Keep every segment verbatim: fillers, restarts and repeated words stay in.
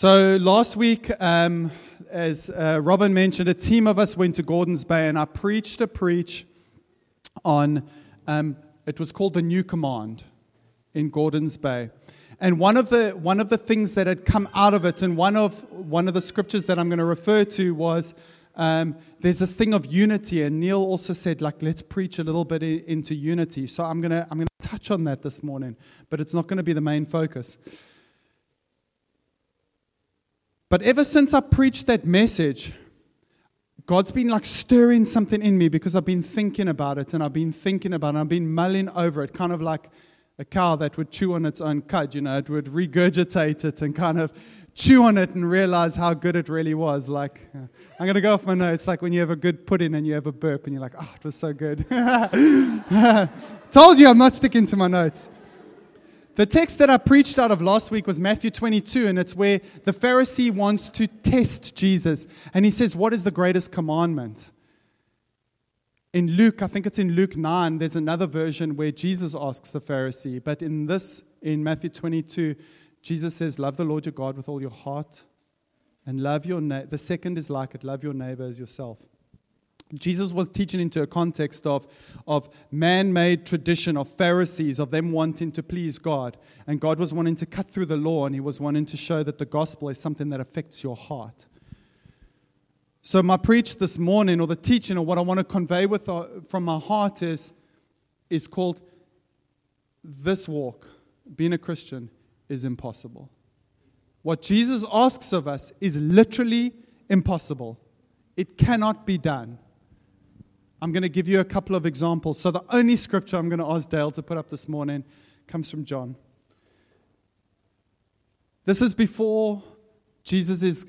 So last week, um, as uh, Robin mentioned, a team of us went to Gordon's Bay, and I preached a preach on, um, it was called The New Command in Gordon's Bay. And one of the one of the things that had come out of it, and one of one of the scriptures that I'm going to refer to was, um, there's this thing of unity, and Neil also said, like, let's preach a little bit in, into unity. So I'm gonna I'm gonna touch on that this morning, but it's not going to be the main focus. But ever since I preached that message, God's been like stirring something in me, because I've been thinking about it, and I've been thinking about it, and I've been mulling over it, kind of like a cow that would chew on its own cud, you know, it would regurgitate it and kind of chew on it and realize how good it really was. Like, uh, I'm going to go off my notes, like when you have a good pudding and you have a burp and you're like, oh, it was so good. Told you I'm not sticking to my notes. The text that I preached out of last week was Matthew twenty-two, and it's where the Pharisee wants to test Jesus. And he says, what is the greatest commandment? In Luke, I think it's in Luke nine, there's another version where Jesus asks the Pharisee. But in this, in Matthew twenty-two, Jesus says, love the Lord your God with all your heart, and love your neighbor. The second is like it, love your neighbor as yourself. Jesus was teaching into a context of, of man-made tradition, of Pharisees, of them wanting to please God. And God was wanting to cut through the law, and he was wanting to show that the gospel is something that affects your heart. So my preach this morning, or the teaching, or what I want to convey with uh, from my heart is, is called, this walk, being a Christian, is impossible. What Jesus asks of us is literally impossible. It cannot be done. I'm going to give you a couple of examples. So the only scripture I'm going to ask Dale to put up this morning comes from John. This is before Jesus is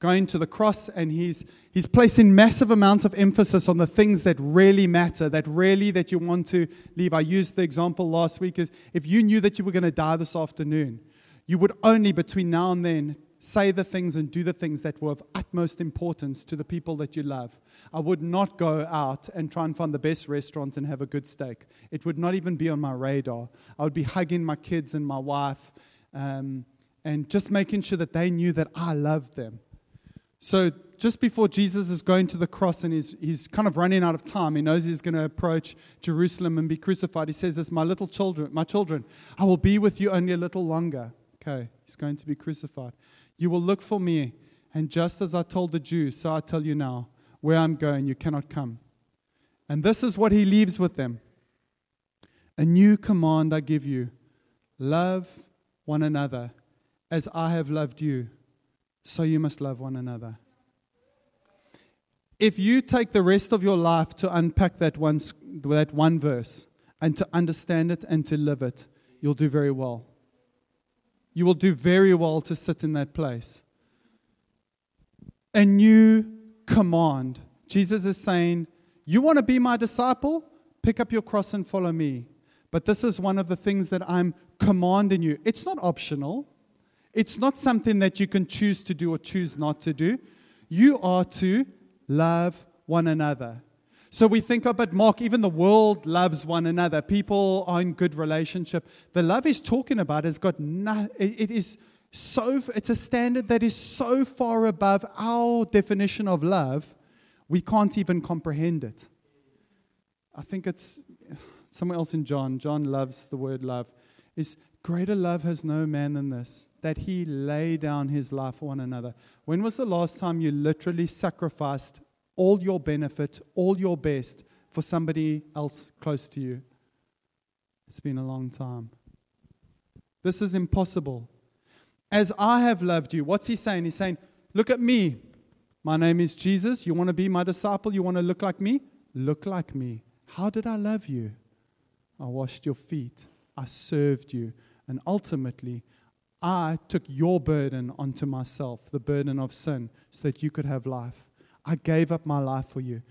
going to the cross, and he's he's placing massive amounts of emphasis on the things that really matter, that really that you want to leave. I used the example last week is if you knew that you were going to die this afternoon, you would only between now and then say the things and do the things that were of utmost importance to the people that you love. I would not go out and try and find the best restaurant and have a good steak. It would not even be on my radar. I would be hugging my kids and my wife um, and just making sure that they knew that I loved them. So just before Jesus is going to the cross, and he's, he's kind of running out of time, he knows he's going to approach Jerusalem and be crucified. He says this, my little children, my children, I will be with you only a little longer. Okay, he's going to be crucified. You will look for me, and just as I told the Jews, so I tell you now, where I'm going, you cannot come. And this is what he leaves with them. A new command I give you, love one another as I have loved you. So you must love one another. If you take the rest of your life to unpack that one, that one verse and to understand it and to live it, you'll do very well. You will do very well to sit in that place. A new command. Jesus is saying, you want to be my disciple? Pick up your cross and follow me. But this is one of the things that I'm commanding you. It's not optional. It's not something that you can choose to do or choose not to do. You are to love one another. So we think, oh, but Mark, even the world loves one another. People are in good relationship. The love he's talking about has got no, it is so, it's a standard that is so far above our definition of love, we can't even comprehend it. I think it's somewhere else in John. John loves the word love. Is greater love has no man than this, that he lay down his life for one another. When was the last time you literally sacrificed all your benefit, all your best for somebody else close to you? It's been a long time. This is impossible. As I have loved you, what's he saying? He's saying, look at me. My name is Jesus. You want to be my disciple? You want to look like me? Look like me. How did I love you? I washed your feet. I served you. And ultimately, I took your burden onto myself, the burden of sin, so that you could have life. I gave up my life for you.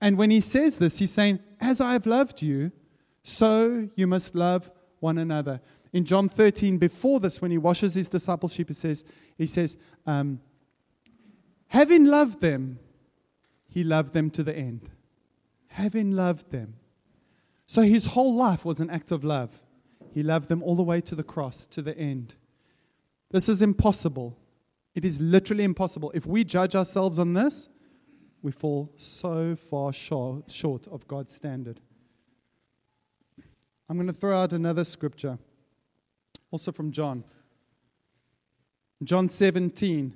And when he says this, he's saying, as I have loved you, so you must love one another. In John thirteen, before this, when he washes his disciples' feet, he says, he says um, having loved them, he loved them to the end. Having loved them. So his whole life was an act of love. He loved them all the way to the cross, to the end. This is impossible. It is literally impossible. If we judge ourselves on this, we fall so far short, short of God's standard. I'm going to throw out another scripture, also from John. John seventeen.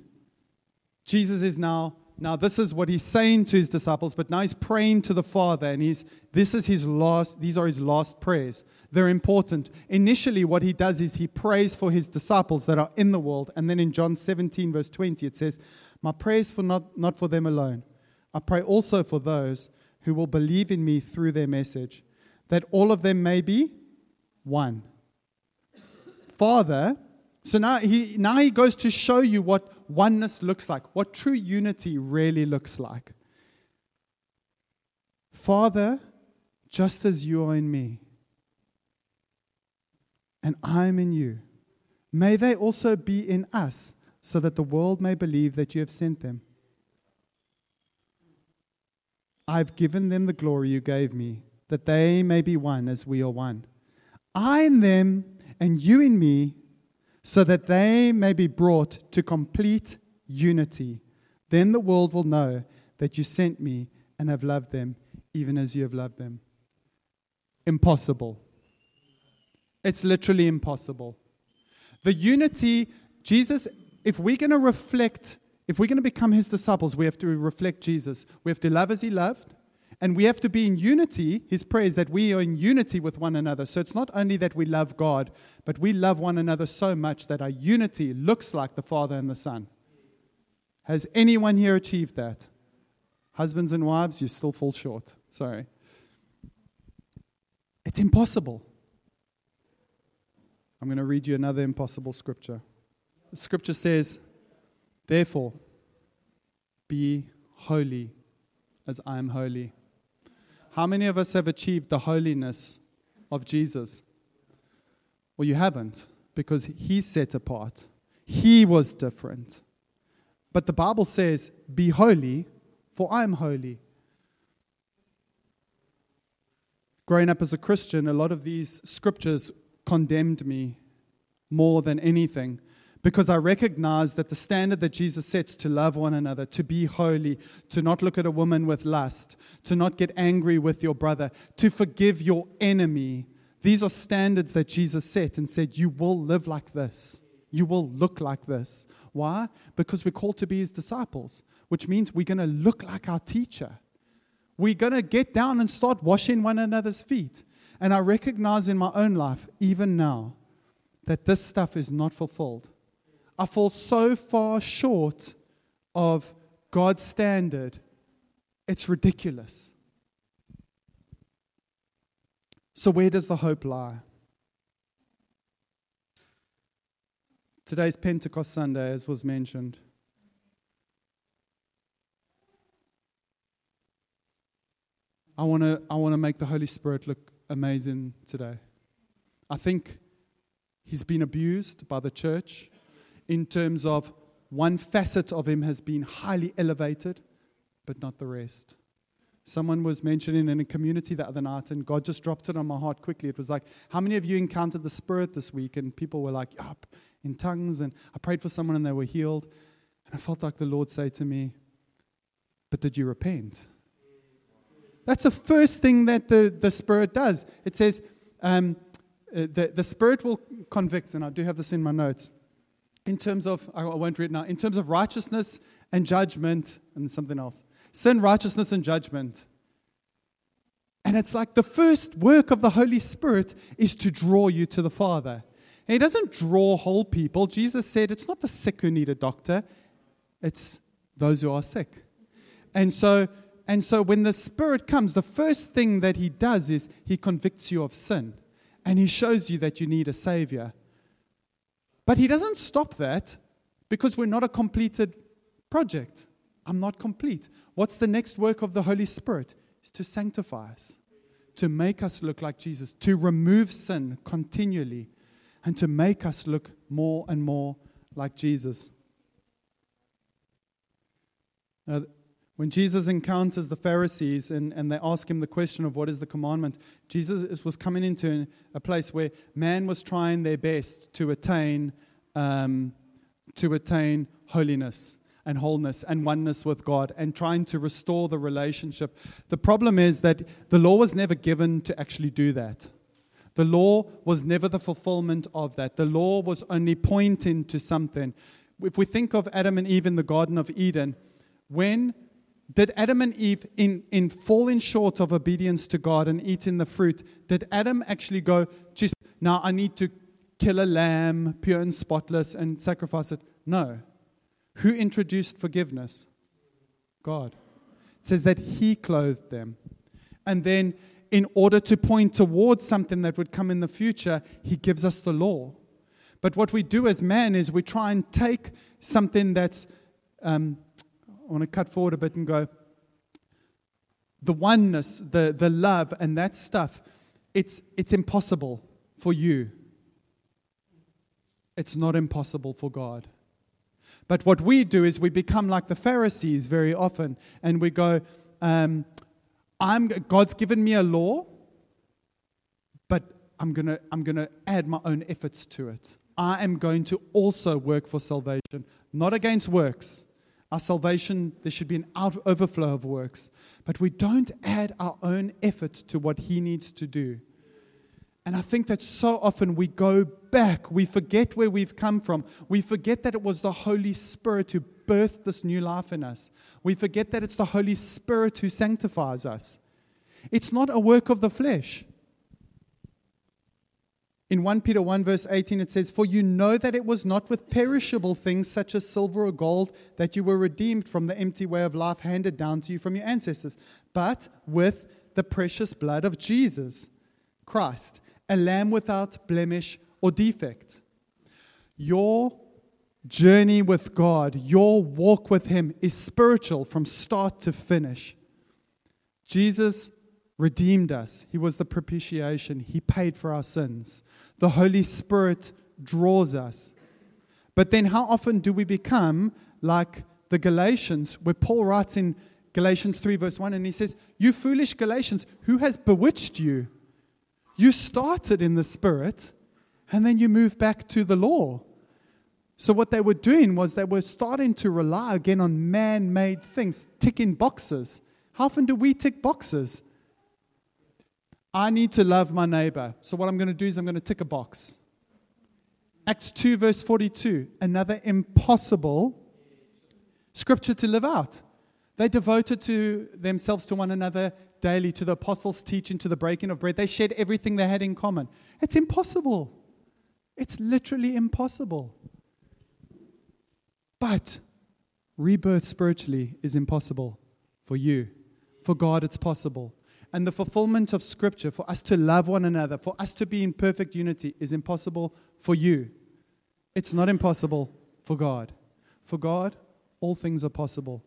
Jesus is now, now this is what he's saying to his disciples, but now he's praying to the Father, and he's, this is his last, these are his last prayers. They're important. Initially, what he does is he prays for his disciples that are in the world, and then in John seventeen, verse twenty, it says, "My prayers for not, not for them alone. I pray also for those who will believe in me through their message, that all of them may be one." Father, so now he now he goes to show you what oneness looks like, what true unity really looks like. Father, just as you are in me, and I am in you, may they also be in us, so that the world may believe that you have sent them. I've given them the glory you gave me, that they may be one as we are one. I in them, and you in me, so that they may be brought to complete unity. Then the world will know that you sent me and have loved them, even as you have loved them. Impossible. It's literally impossible. The unity, Jesus, if we're going to reflect, if we're going to become his disciples, we have to reflect Jesus. We have to love as he loved. And we have to be in unity. His prayer is that we are in unity with one another. So it's not only that we love God, but we love one another so much that our unity looks like the Father and the Son. Has anyone here achieved that? Husbands and wives, you still fall short. Sorry. It's impossible. I'm going to read you another impossible scripture. The scripture says, "Therefore, be holy as I am holy." How many of us have achieved the holiness of Jesus? Well, you haven't, because he set apart. He was different. But the Bible says, "Be holy, for I am holy." Growing up as a Christian, a lot of these scriptures condemned me more than anything, because I recognize that the standard that Jesus sets to love one another, to be holy, to not look at a woman with lust, to not get angry with your brother, to forgive your enemy, these are standards that Jesus set and said, you will live like this. You will look like this. Why? Because we're called to be his disciples, which means we're going to look like our teacher. We're going to get down and start washing one another's feet. And I recognize in my own life, even now, that this stuff is not fulfilled. I fall so far short of God's standard. It's ridiculous. So where does the hope lie? Today's Pentecost Sunday, as was mentioned. I want to I want to make the Holy Spirit look amazing today. I think he's been abused by the church, in terms of one facet of him has been highly elevated, but not the rest. Someone was mentioning in a community the other night, and God just dropped it on my heart quickly. It was like, how many of you encountered the Spirit this week? And people were like, yup, in tongues. And I prayed for someone and they were healed. And I felt like the Lord say to me, but did you repent? That's the first thing that the, the Spirit does. It says, um, the, the Spirit will convict, and I do have this in my notes, in terms of, I won't read now, in terms of righteousness and judgment and something else. Sin, righteousness, and judgment. And it's like the first work of the Holy Spirit is to draw you to the Father. And he doesn't draw whole people. Jesus said it's not the sick who need a doctor. It's those who are sick. And so, and so when the Spirit comes, the first thing that he does is he convicts you of sin. And he shows you that you need a Savior. But he doesn't stop that, because we're not a completed project. I'm not complete. What's the next work of the Holy Spirit? It's to sanctify us, to make us look like Jesus, to remove sin continually, and to make us look more and more like Jesus. Now, when Jesus encounters the Pharisees and, and they ask him the question of what is the commandment, Jesus was coming into a place where man was trying their best to attain um, to attain holiness and wholeness and oneness with God and trying to restore the relationship. The problem is that the law was never given to actually do that. The law was never the fulfillment of that. The law was only pointing to something. If we think of Adam and Eve in the Garden of Eden, when did Adam and Eve, in, in falling short of obedience to God and eating the fruit, did Adam actually go, "Geez, now I need to kill a lamb, pure and spotless, and sacrifice it"? No. Who introduced forgiveness? God. It says that He clothed them. And then in order to point towards something that would come in the future, He gives us the law. But what we do as man is we try and take something that's, um, I want to cut forward a bit and go, the oneness, the, the love and that stuff, it's it's impossible for you. It's not impossible for God. But what we do is we become like the Pharisees very often, and we go, um, I'm God's given me a law, but I'm gonna I'm gonna add my own efforts to it. I am going to also work for salvation, not against works. Our salvation, there should be an out- overflow of works, but we don't add our own effort to what He needs to do. And I think that so often we go back, we forget where we've come from. We forget that it was the Holy Spirit who birthed this new life in us. We forget that it's the Holy Spirit who sanctifies us. It's not a work of the flesh. In First Peter one verse eighteen it says, "For you know that it was not with perishable things such as silver or gold that you were redeemed from the empty way of life handed down to you from your ancestors, but with the precious blood of Jesus Christ, a lamb without blemish or defect." Your journey with God, your walk with Him is spiritual from start to finish. Jesus redeemed us. He was the propitiation. He paid for our sins. The Holy Spirit draws us. But then how often do we become like the Galatians, where Paul writes in Galatians three verse one, and he says, "You foolish Galatians, who has bewitched you? You started in the Spirit, and then you move back to the law." So what they were doing was they were starting to rely again on man-made things, ticking boxes. How often do we tick boxes? I need to love my neighbor. So what I'm going to do is I'm going to tick a box. Acts two verse forty-two, another impossible scripture to live out. They devoted to themselves to one another daily, to the apostles' teaching, to the breaking of bread. They shared everything they had in common. It's impossible. It's literally impossible. But rebirth spiritually is impossible for you. For God, it's possible. And the fulfillment of Scripture, for us to love one another, for us to be in perfect unity, is impossible for you. It's not impossible for God. For God, all things are possible.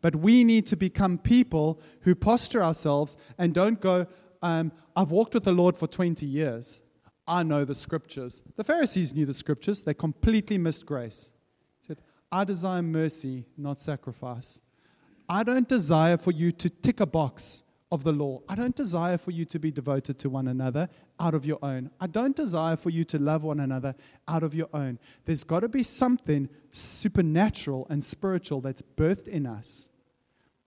But we need to become people who posture ourselves and don't go, um, I've walked with the Lord for twenty years. I know the Scriptures. The Pharisees knew the Scriptures. They completely missed grace. He said, I desire mercy, not sacrifice. I don't desire for you to tick a box of the law. I don't desire for you to be devoted to one another out of your own. I don't desire for you to love one another out of your own. There's got to be something supernatural and spiritual that's birthed in us,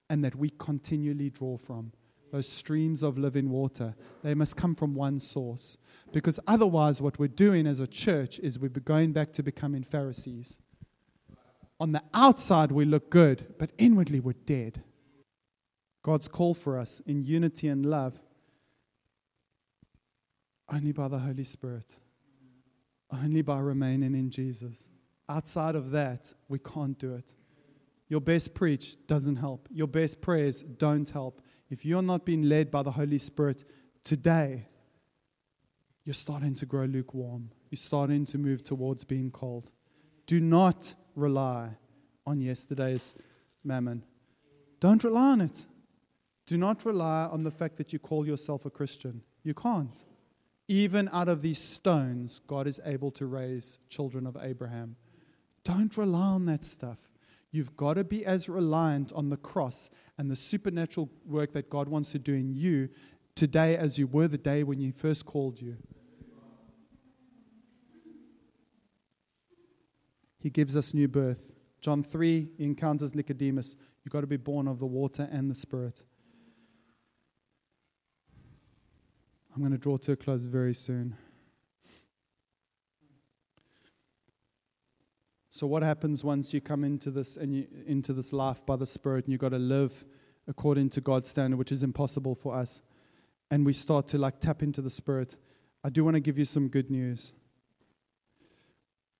and that we continually draw from. Those streams of living water, they must come from one source. Because otherwise what we're doing as a church is we're going back to becoming Pharisees. On the outside we look good, but inwardly we're dead. God's call for us in unity and love, only by the Holy Spirit. Only by remaining in Jesus. Outside of that, we can't do it. Your best preach doesn't help. Your best prayers don't help. If you're not being led by the Holy Spirit today, you're starting to grow lukewarm. You're starting to move towards being cold. Do not rely on yesterday's mammon. Don't rely on it. Do not rely on the fact that you call yourself a Christian. You can't. Even out of these stones, God is able to raise children of Abraham. Don't rely on that stuff. You've got to be as reliant on the cross and the supernatural work that God wants to do in you today as you were the day when He first called you. He gives us new birth. John three, he encounters Nicodemus. You've got to be born of the water and the Spirit. I'm going to draw to a close very soon. So what happens once you come into this and you, into this life by the Spirit, and you've got to live according to God's standard, which is impossible for us, and we start to like tap into the Spirit? I do want to give you some good news.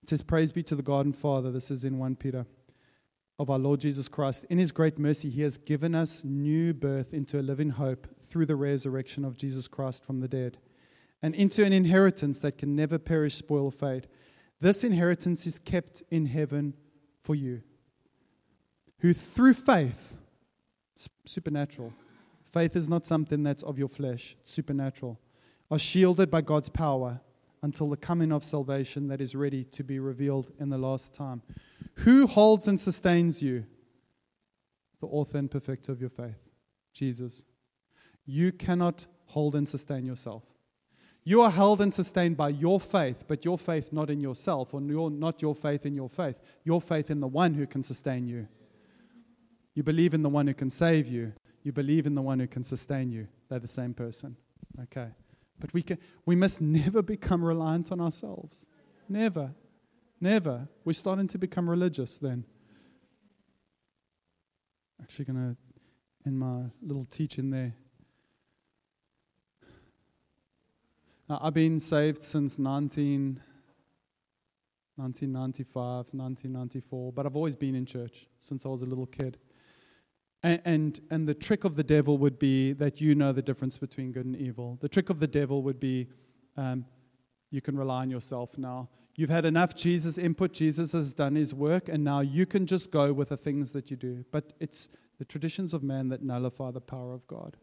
It says, "Praise be to the God and Father," this is in First Peter, "of our Lord Jesus Christ. In his great mercy, he has given us new birth into a living hope through the resurrection of Jesus Christ from the dead, and into an inheritance that can never perish, spoil, or fade. This inheritance is kept in heaven for you, who through faith," supernatural, faith is not something that's of your flesh, it's supernatural, "are shielded by God's power until the coming of salvation that is ready to be revealed in the last time. Who holds and sustains you? The author and perfecter of your faith, Jesus." You cannot hold and sustain yourself. You are held and sustained by your faith, but your faith not in yourself, or your, not your faith in your faith, your faith in the one who can sustain you. You believe in the one who can save you. You believe in the one who can sustain you. They're the same person. Okay. But we can, we must never become reliant on ourselves. Never. Never. We're starting to become religious then. Actually going to end my little teaching there. Now, I've been saved since nineteen ninety-five, nineteen ninety-four, but I've always been in church since I was a little kid. And, and and the trick of the devil would be that you know the difference between good and evil. The trick of the devil would be um, you can rely on yourself now. You've had enough Jesus input. Jesus has done his work, and now you can just go with the things that you do. But it's the traditions of man that nullify the power of God.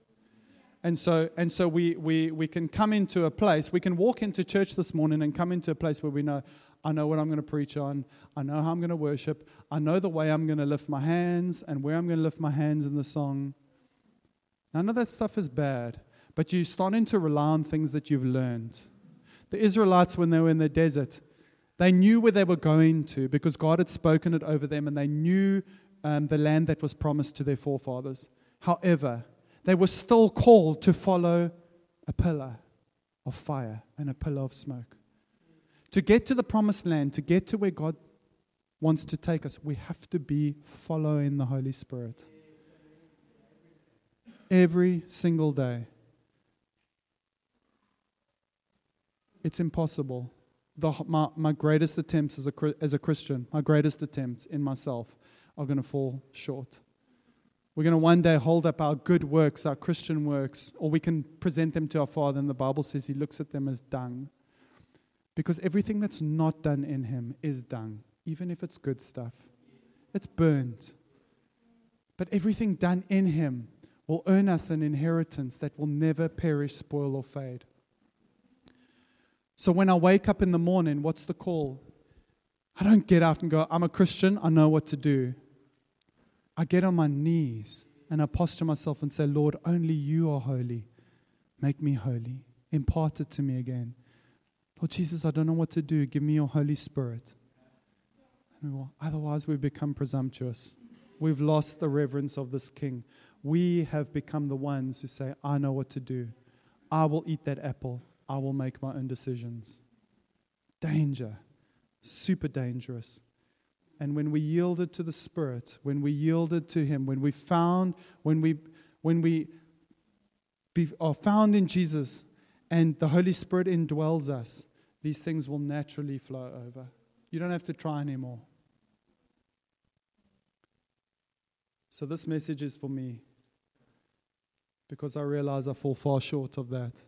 And so and so we, we, we can come into a place, we can walk into church this morning and come into a place where we know, I know what I'm going to preach on, I know how I'm going to worship, I know the way I'm going to lift my hands and where I'm going to lift my hands in the song. None of that stuff is bad, but you're starting to rely on things that you've learned. The Israelites, when they were in the desert, they knew where they were going to because God had spoken it over them, and they knew um, the land that was promised to their forefathers. However, they were still called to follow a pillar of fire and a pillar of smoke. To get to the promised land, to get to where God wants to take us, we have to be following the Holy Spirit. Every single day. It's impossible. The, my, my greatest attempts as a, as a Christian, my greatest attempts in myself are going to fall short. We're going to one day hold up our good works, our Christian works, or we can present them to our Father, and the Bible says he looks at them as dung. Because everything that's not done in him is dung, even if it's good stuff. It's burned. But everything done in him will earn us an inheritance that will never perish, spoil, or fade. So when I wake up in the morning, what's the call? I don't get out and go, I'm a Christian, I know what to do. I get on my knees and I posture myself and say, Lord, only you are holy. Make me holy. Impart it to me again. Lord Jesus, I don't know what to do. Give me your Holy Spirit. Otherwise, we become presumptuous. We've lost the reverence of this King. We have become the ones who say, I know what to do. I will eat that apple. I will make my own decisions. Danger. Super dangerous. And when we yielded to the Spirit, when we yielded to Him, when we found, when we, when we be, are found in Jesus, and the Holy Spirit indwells us, these things will naturally flow over. You don't have to try anymore. So this message is for me, because I realize I fall far short of that.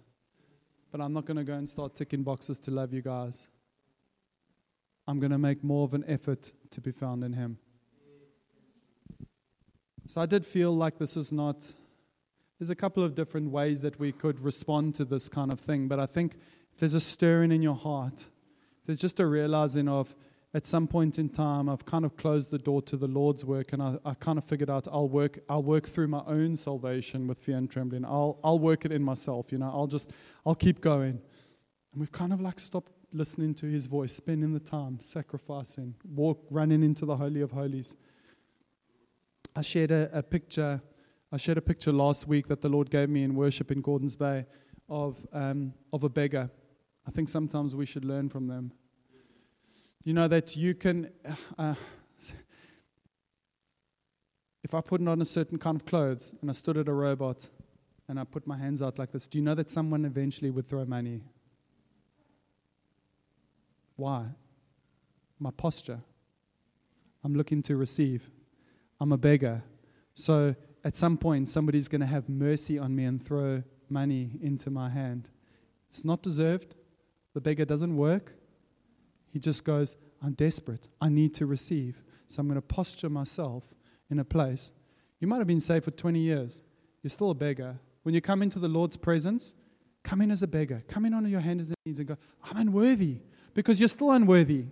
But I'm not going to go and start ticking boxes to love you guys. I'm going to make more of an effort to be found in Him. So I did feel like this is not, there's a couple of different ways that we could respond to this kind of thing, but I think if there's a stirring in your heart, there's just a realizing of, at some point in time, I've kind of closed the door to the Lord's work, and I, I kind of figured out I'll work I'll work through my own salvation with fear and trembling. I'll I'll work it in myself, you know, I'll just, I'll keep going. And we've kind of like stopped listening to his voice, spending the time, sacrificing, walk, running into the Holy of Holies. I shared a, a picture. I shared a picture last week that the Lord gave me in worship in Gordon's Bay of um, of a beggar. I think sometimes we should learn from them. You know that you can. Uh, if I put on a certain kind of clothes and I stood at a robot and I put my hands out like this, do you know that someone eventually would throw money? Why? My posture. I'm looking to receive. I'm a beggar. So at some point, somebody's going to have mercy on me and throw money into my hand. It's not deserved. The beggar doesn't work. He just goes, I'm desperate. I need to receive. So I'm going to posture myself in a place. You might have been saved for twenty years. You're still a beggar. When you come into the Lord's presence, come in as a beggar. Come in on your hands and knees and go, I'm unworthy. Because you're still unworthy.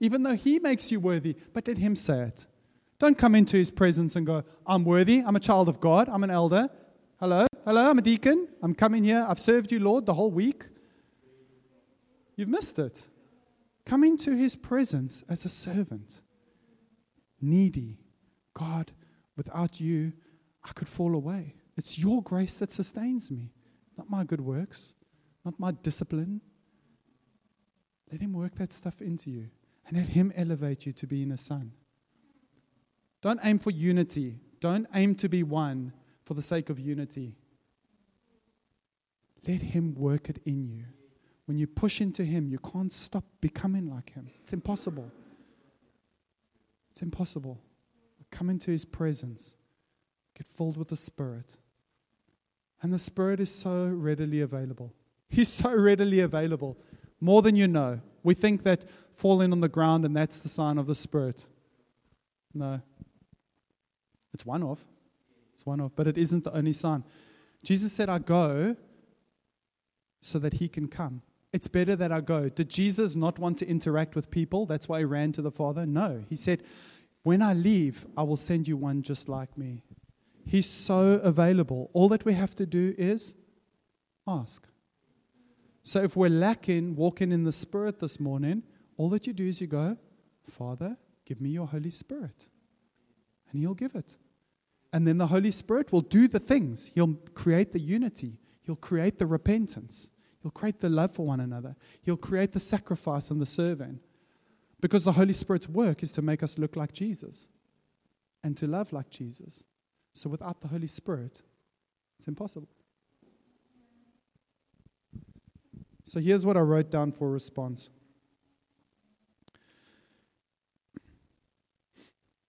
Even though he makes you worthy, but let him say it. Don't come into his presence and go, I'm worthy, I'm a child of God, I'm an elder. Hello, hello, I'm a deacon. I'm coming here, I've served you, Lord, the whole week. You've missed it. Come into his presence as a servant. Needy. God, without you, I could fall away. It's your grace that sustains me. Not my good works, not my discipline. Let him work that stuff into you. And let him elevate you to being a son. Don't aim for unity. Don't aim to be one for the sake of unity. Let him work it in you. When you push into him, you can't stop becoming like him. It's impossible. It's impossible. Come into his presence. Get filled with the Spirit. And the Spirit is so readily available. He's so readily available. More than you know. We think that falling on the ground and that's the sign of the Spirit. No. It's one of. It's one of. But it isn't the only sign. Jesus said, I go so that he can come. It's better that I go. Did Jesus not want to interact with people? That's why he ran to the Father? No. He said, when I leave, I will send you one just like me. He's so available. All that we have to do is ask. So if we're lacking, walking in the Spirit this morning, all that you do is you go, Father, give me your Holy Spirit. And he'll give it. And then the Holy Spirit will do the things. He'll create the unity. He'll create the repentance. He'll create the love for one another. He'll create the sacrifice and the serving. Because the Holy Spirit's work is to make us look like Jesus and to love like Jesus. So without the Holy Spirit, it's impossible. So here's what I wrote down for a response.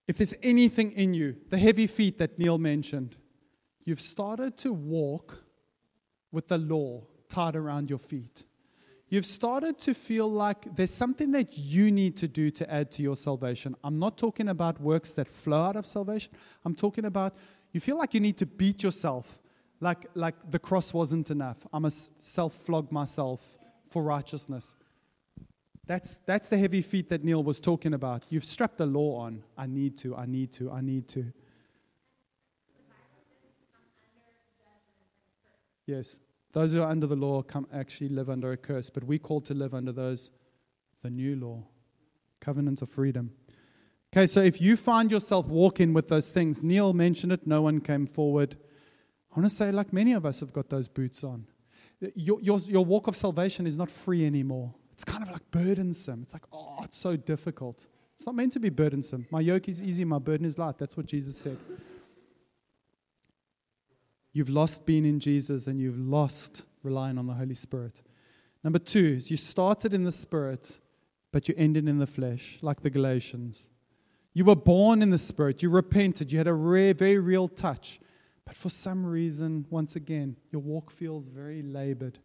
If there's anything in you, the heavy feet that Neil mentioned, you've started to walk with the law tied around your feet. You've started to feel like there's something that you need to do to add to your salvation. I'm not talking about works that flow out of salvation. I'm talking about you feel like you need to beat yourself. Like like the cross wasn't enough. I must self-flog myself for righteousness. That's that's the heavy feet that Neil was talking about. You've strapped the law on. I need to, I need to, I need to. Yes. Those who are under the law come actually live under a curse, but we're called to live under those, the new law, covenant of freedom. Okay, so if you find yourself walking with those things, Neil mentioned it, no one came forward. I want to say, like many of us have got those boots on. Your, your, your walk of salvation is not free anymore. It's kind of like burdensome. It's like, oh, it's so difficult. It's not meant to be burdensome. My yoke is easy, my burden is light. That's what Jesus said. You've lost being in Jesus and you've lost relying on the Holy Spirit. Number two is you started in the Spirit, but you ended in the flesh, like the Galatians. You were born in the Spirit. You repented. You had a rare, very real touch. But for some reason, once again, your walk feels very labored.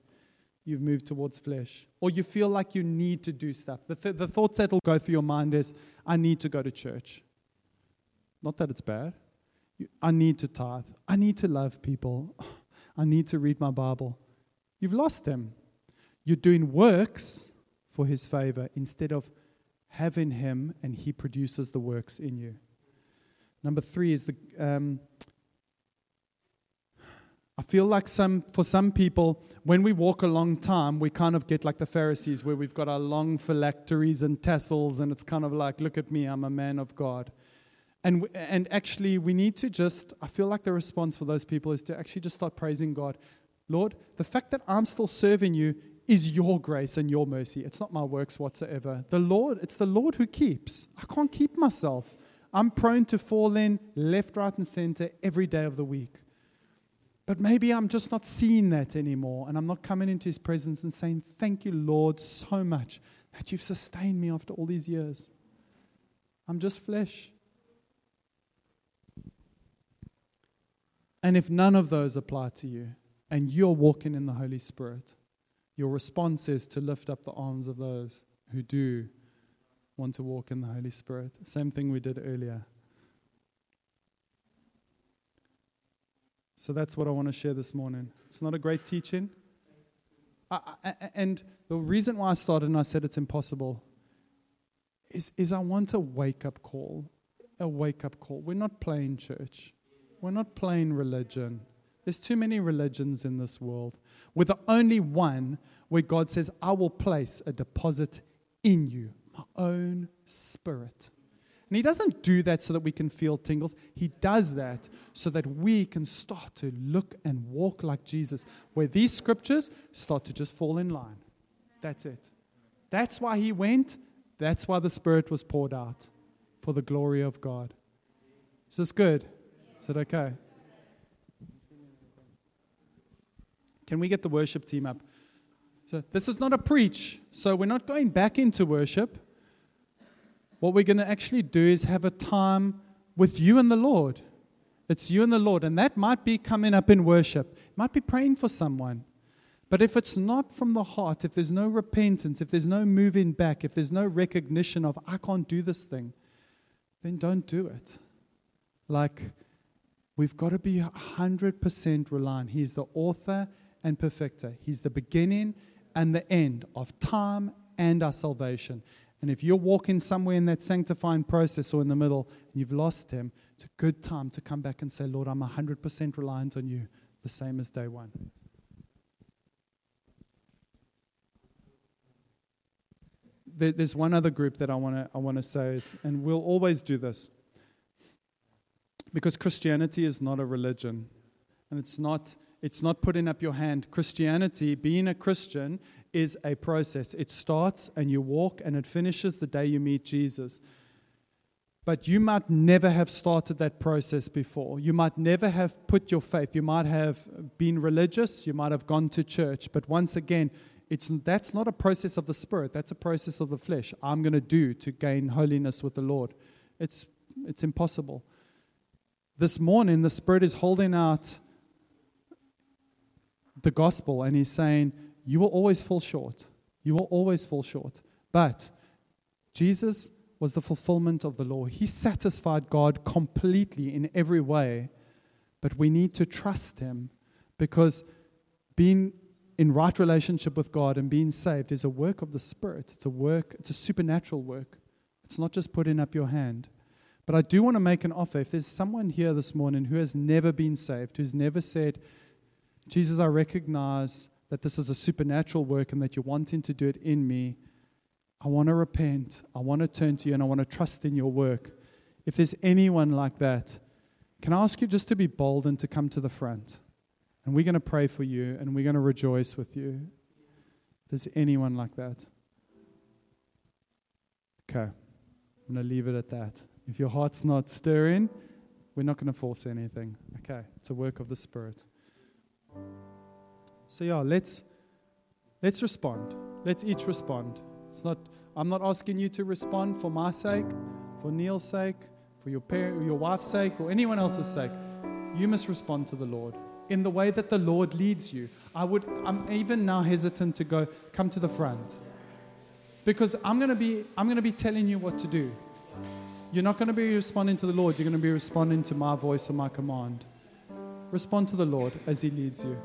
You've moved towards flesh. Or you feel like you need to do stuff. The, th- the thoughts that will go through your mind is, I need to go to church. Not that it's bad. You, I need to tithe. I need to love people. I need to read my Bible. You've lost him. You're doing works for his favor instead of having him and he produces the works in you. Number three is the... Um, I feel like some for some people, when we walk a long time, we kind of get like the Pharisees where we've got our long phylacteries and tassels, and it's kind of like, look at me, I'm a man of God. And and actually, we need to just, I feel like the response for those people is to actually just start praising God. Lord, the fact that I'm still serving you is your grace and your mercy. It's not my works whatsoever. The Lord, it's the Lord who keeps. I can't keep myself. I'm prone to fall in left, right, and center every day of the week. But maybe I'm just not seeing that anymore, and I'm not coming into his presence and saying, thank you, Lord, so much that you've sustained me after all these years. I'm just flesh. And if none of those apply to you, and you're walking in the Holy Spirit, your response is to lift up the arms of those who do want to walk in the Holy Spirit. Same thing we did earlier. So that's what I want to share this morning. It's not a great teaching. I, I, and the reason why I started and I said it's impossible is, is I want a wake-up call. A wake-up call. We're not playing church. We're not playing religion. There's too many religions in this world. We're the only one where God says, I will place a deposit in you, my own spirit. And he doesn't do that so that we can feel tingles. He does that so that we can start to look and walk like Jesus, where these scriptures start to just fall in line. That's it. That's why he went. That's why the Spirit was poured out, for the glory of God. Is this good? Is it okay? Can we get the worship team up? So this is not a preach, so we're not going back into worship. What we're going to actually do is have a time with you and the Lord. It's you and the Lord. And that might be coming up in worship. It might be praying for someone. But if it's not from the heart, if there's no repentance, if there's no moving back, if there's no recognition of, I can't do this thing, then don't do it. Like, we've got to be one hundred percent reliant. He's the author and perfecter. He's the beginning and the end of time and our salvation. And if you're walking somewhere in that sanctifying process or in the middle and you've lost him, it's a good time to come back and say, Lord, I'm one hundred percent reliant on you, the same as day one. There's one other group that I want to I want to say is, and we'll always do this, because Christianity is not a religion, and it's not it's not putting up your hand. Christianity, being a Christian, is a process. It starts and you walk, and it finishes the day you meet Jesus. But you might never have started that process before. You might never have put your faith. You might have been religious. You might have gone to church. But once again, it's that's not a process of the Spirit. That's a process of the flesh. I'm going to do to gain holiness with the Lord. It's it's impossible. This morning, the Spirit is holding out the gospel, and he's saying, you will always fall short. You will always fall short. But Jesus was the fulfillment of the law. He satisfied God completely in every way, but we need to trust him, because being in right relationship with God and being saved is a work of the Spirit. It's a work, it's a supernatural work. It's not just putting up your hand. But I do want to make an offer. If there's someone here this morning who has never been saved, who's never said, Jesus, I recognize that this is a supernatural work and that you're wanting to do it in me, I want to repent. I want to turn to you, and I want to trust in your work. If there's anyone like that, can I ask you just to be bold and to come to the front? And we're going to pray for you, and we're going to rejoice with you. If there's anyone like that. Okay. I'm going to leave it at that. If your heart's not stirring, we're not going to force anything. Okay, it's a work of the Spirit. So yeah, let's let's respond. Let's each respond. It's not. I'm not asking you to respond for my sake, for Neil's sake, for your parent, your wife's sake, or anyone else's sake. You must respond to the Lord in the way that the Lord leads you. I would. I'm even now hesitant to go. Come to the front, because I'm going to be. I'm going to be telling you what to do. You're not going to be responding to the Lord. You're going to be responding to my voice or my command. Respond to the Lord as he leads you.